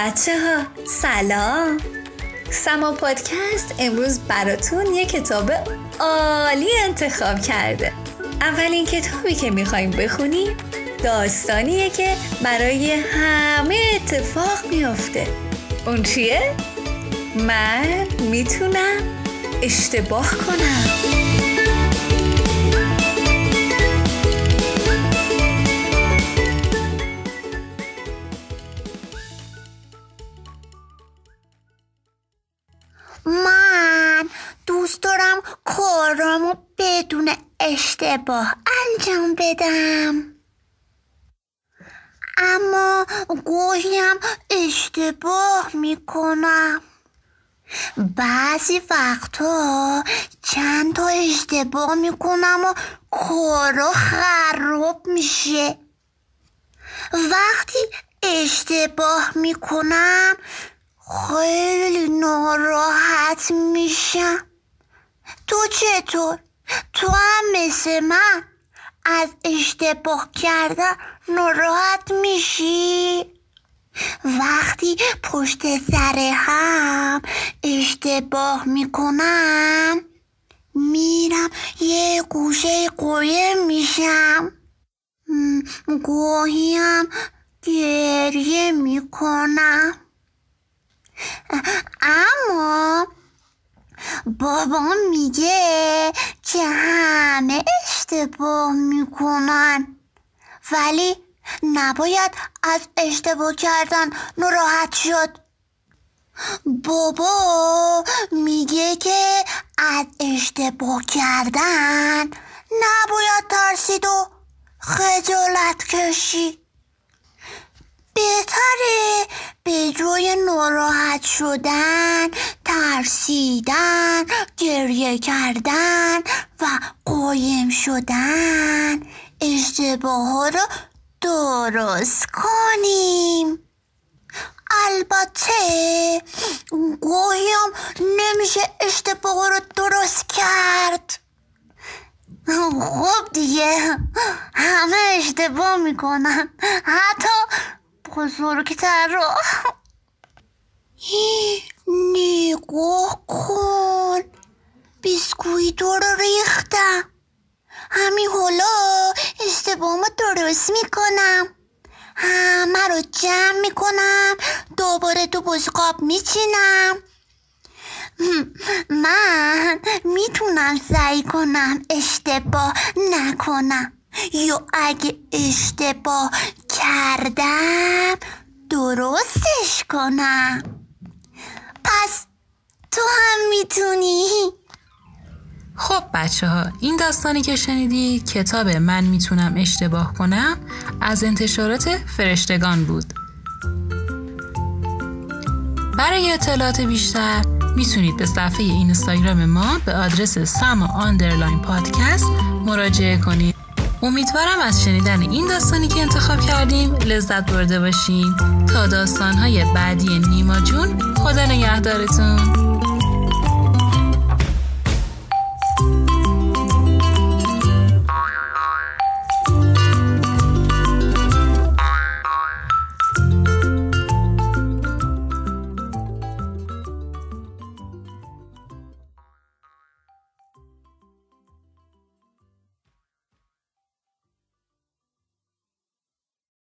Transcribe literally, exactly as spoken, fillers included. بچه ها سلام، سما پادکست امروز براتون یه کتاب عالی انتخاب کرده. اولین کتابی که میخواییم بخونیم داستانیه که برای همه اتفاق میافته. اون چیه؟ من میتونم اشتباه کنم. من دوست دارم کارامو بدون اشتباه انجام بدم، اما گوییم اشتباه میکنم. بعضی وقتا چند تا اشتباه میکنم و کارا خراب میشه. وقتی اشتباه میکنم خیلی ناراحت میشم. تو چطور؟ تو هم مثل من از اشتباه کردن ناراحت میشی؟ وقتی پشت سر هم اشتباه میکنم میرم یه گوشه قایم میشم، گوییم گریه میکنم. اما بابام میگه که همه اشتباه میکنن، ولی نباید از اشتباه کردن ناراحت شد. بابا میگه که از اشتباه کردن نباید ترسید و خجالت کشید. بهتره به جای ناراحت شدن، ترسیدن، گریه کردن و قایم شدن اشتباه‌ها رو درست کنیم. البته گوییم نمیشه اشتباه‌ها رو درست کرد. خب دیگه، همه اشتباه میکنن، حتی بزرگتر رو. نگاه کن، بیسکویتو رو ریختم. همین حالا اشتباهمو درست میکنم، همه رو جمع میکنم، دوباره تو بشقاب میچینم. من میتونم سعی کنم اشتباه نکنم، یا اگه اشتباه کردم درستش کنم. پس تو هم میتونی. خب بچه ها، این داستانی که شنیدی، کتاب من میتونم اشتباه کنم از انتشارات فرشتگان بود. برای اطلاعات بیشتر میتونید به صفحه اینستاگرام ما به آدرس سما آندرلاین پادکست مراجعه کنید. امیدوارم از شنیدن این داستانی که انتخاب کردیم لذت برده باشین. تا داستان‌های بعدی نیما جون، خدا نگهدارتون.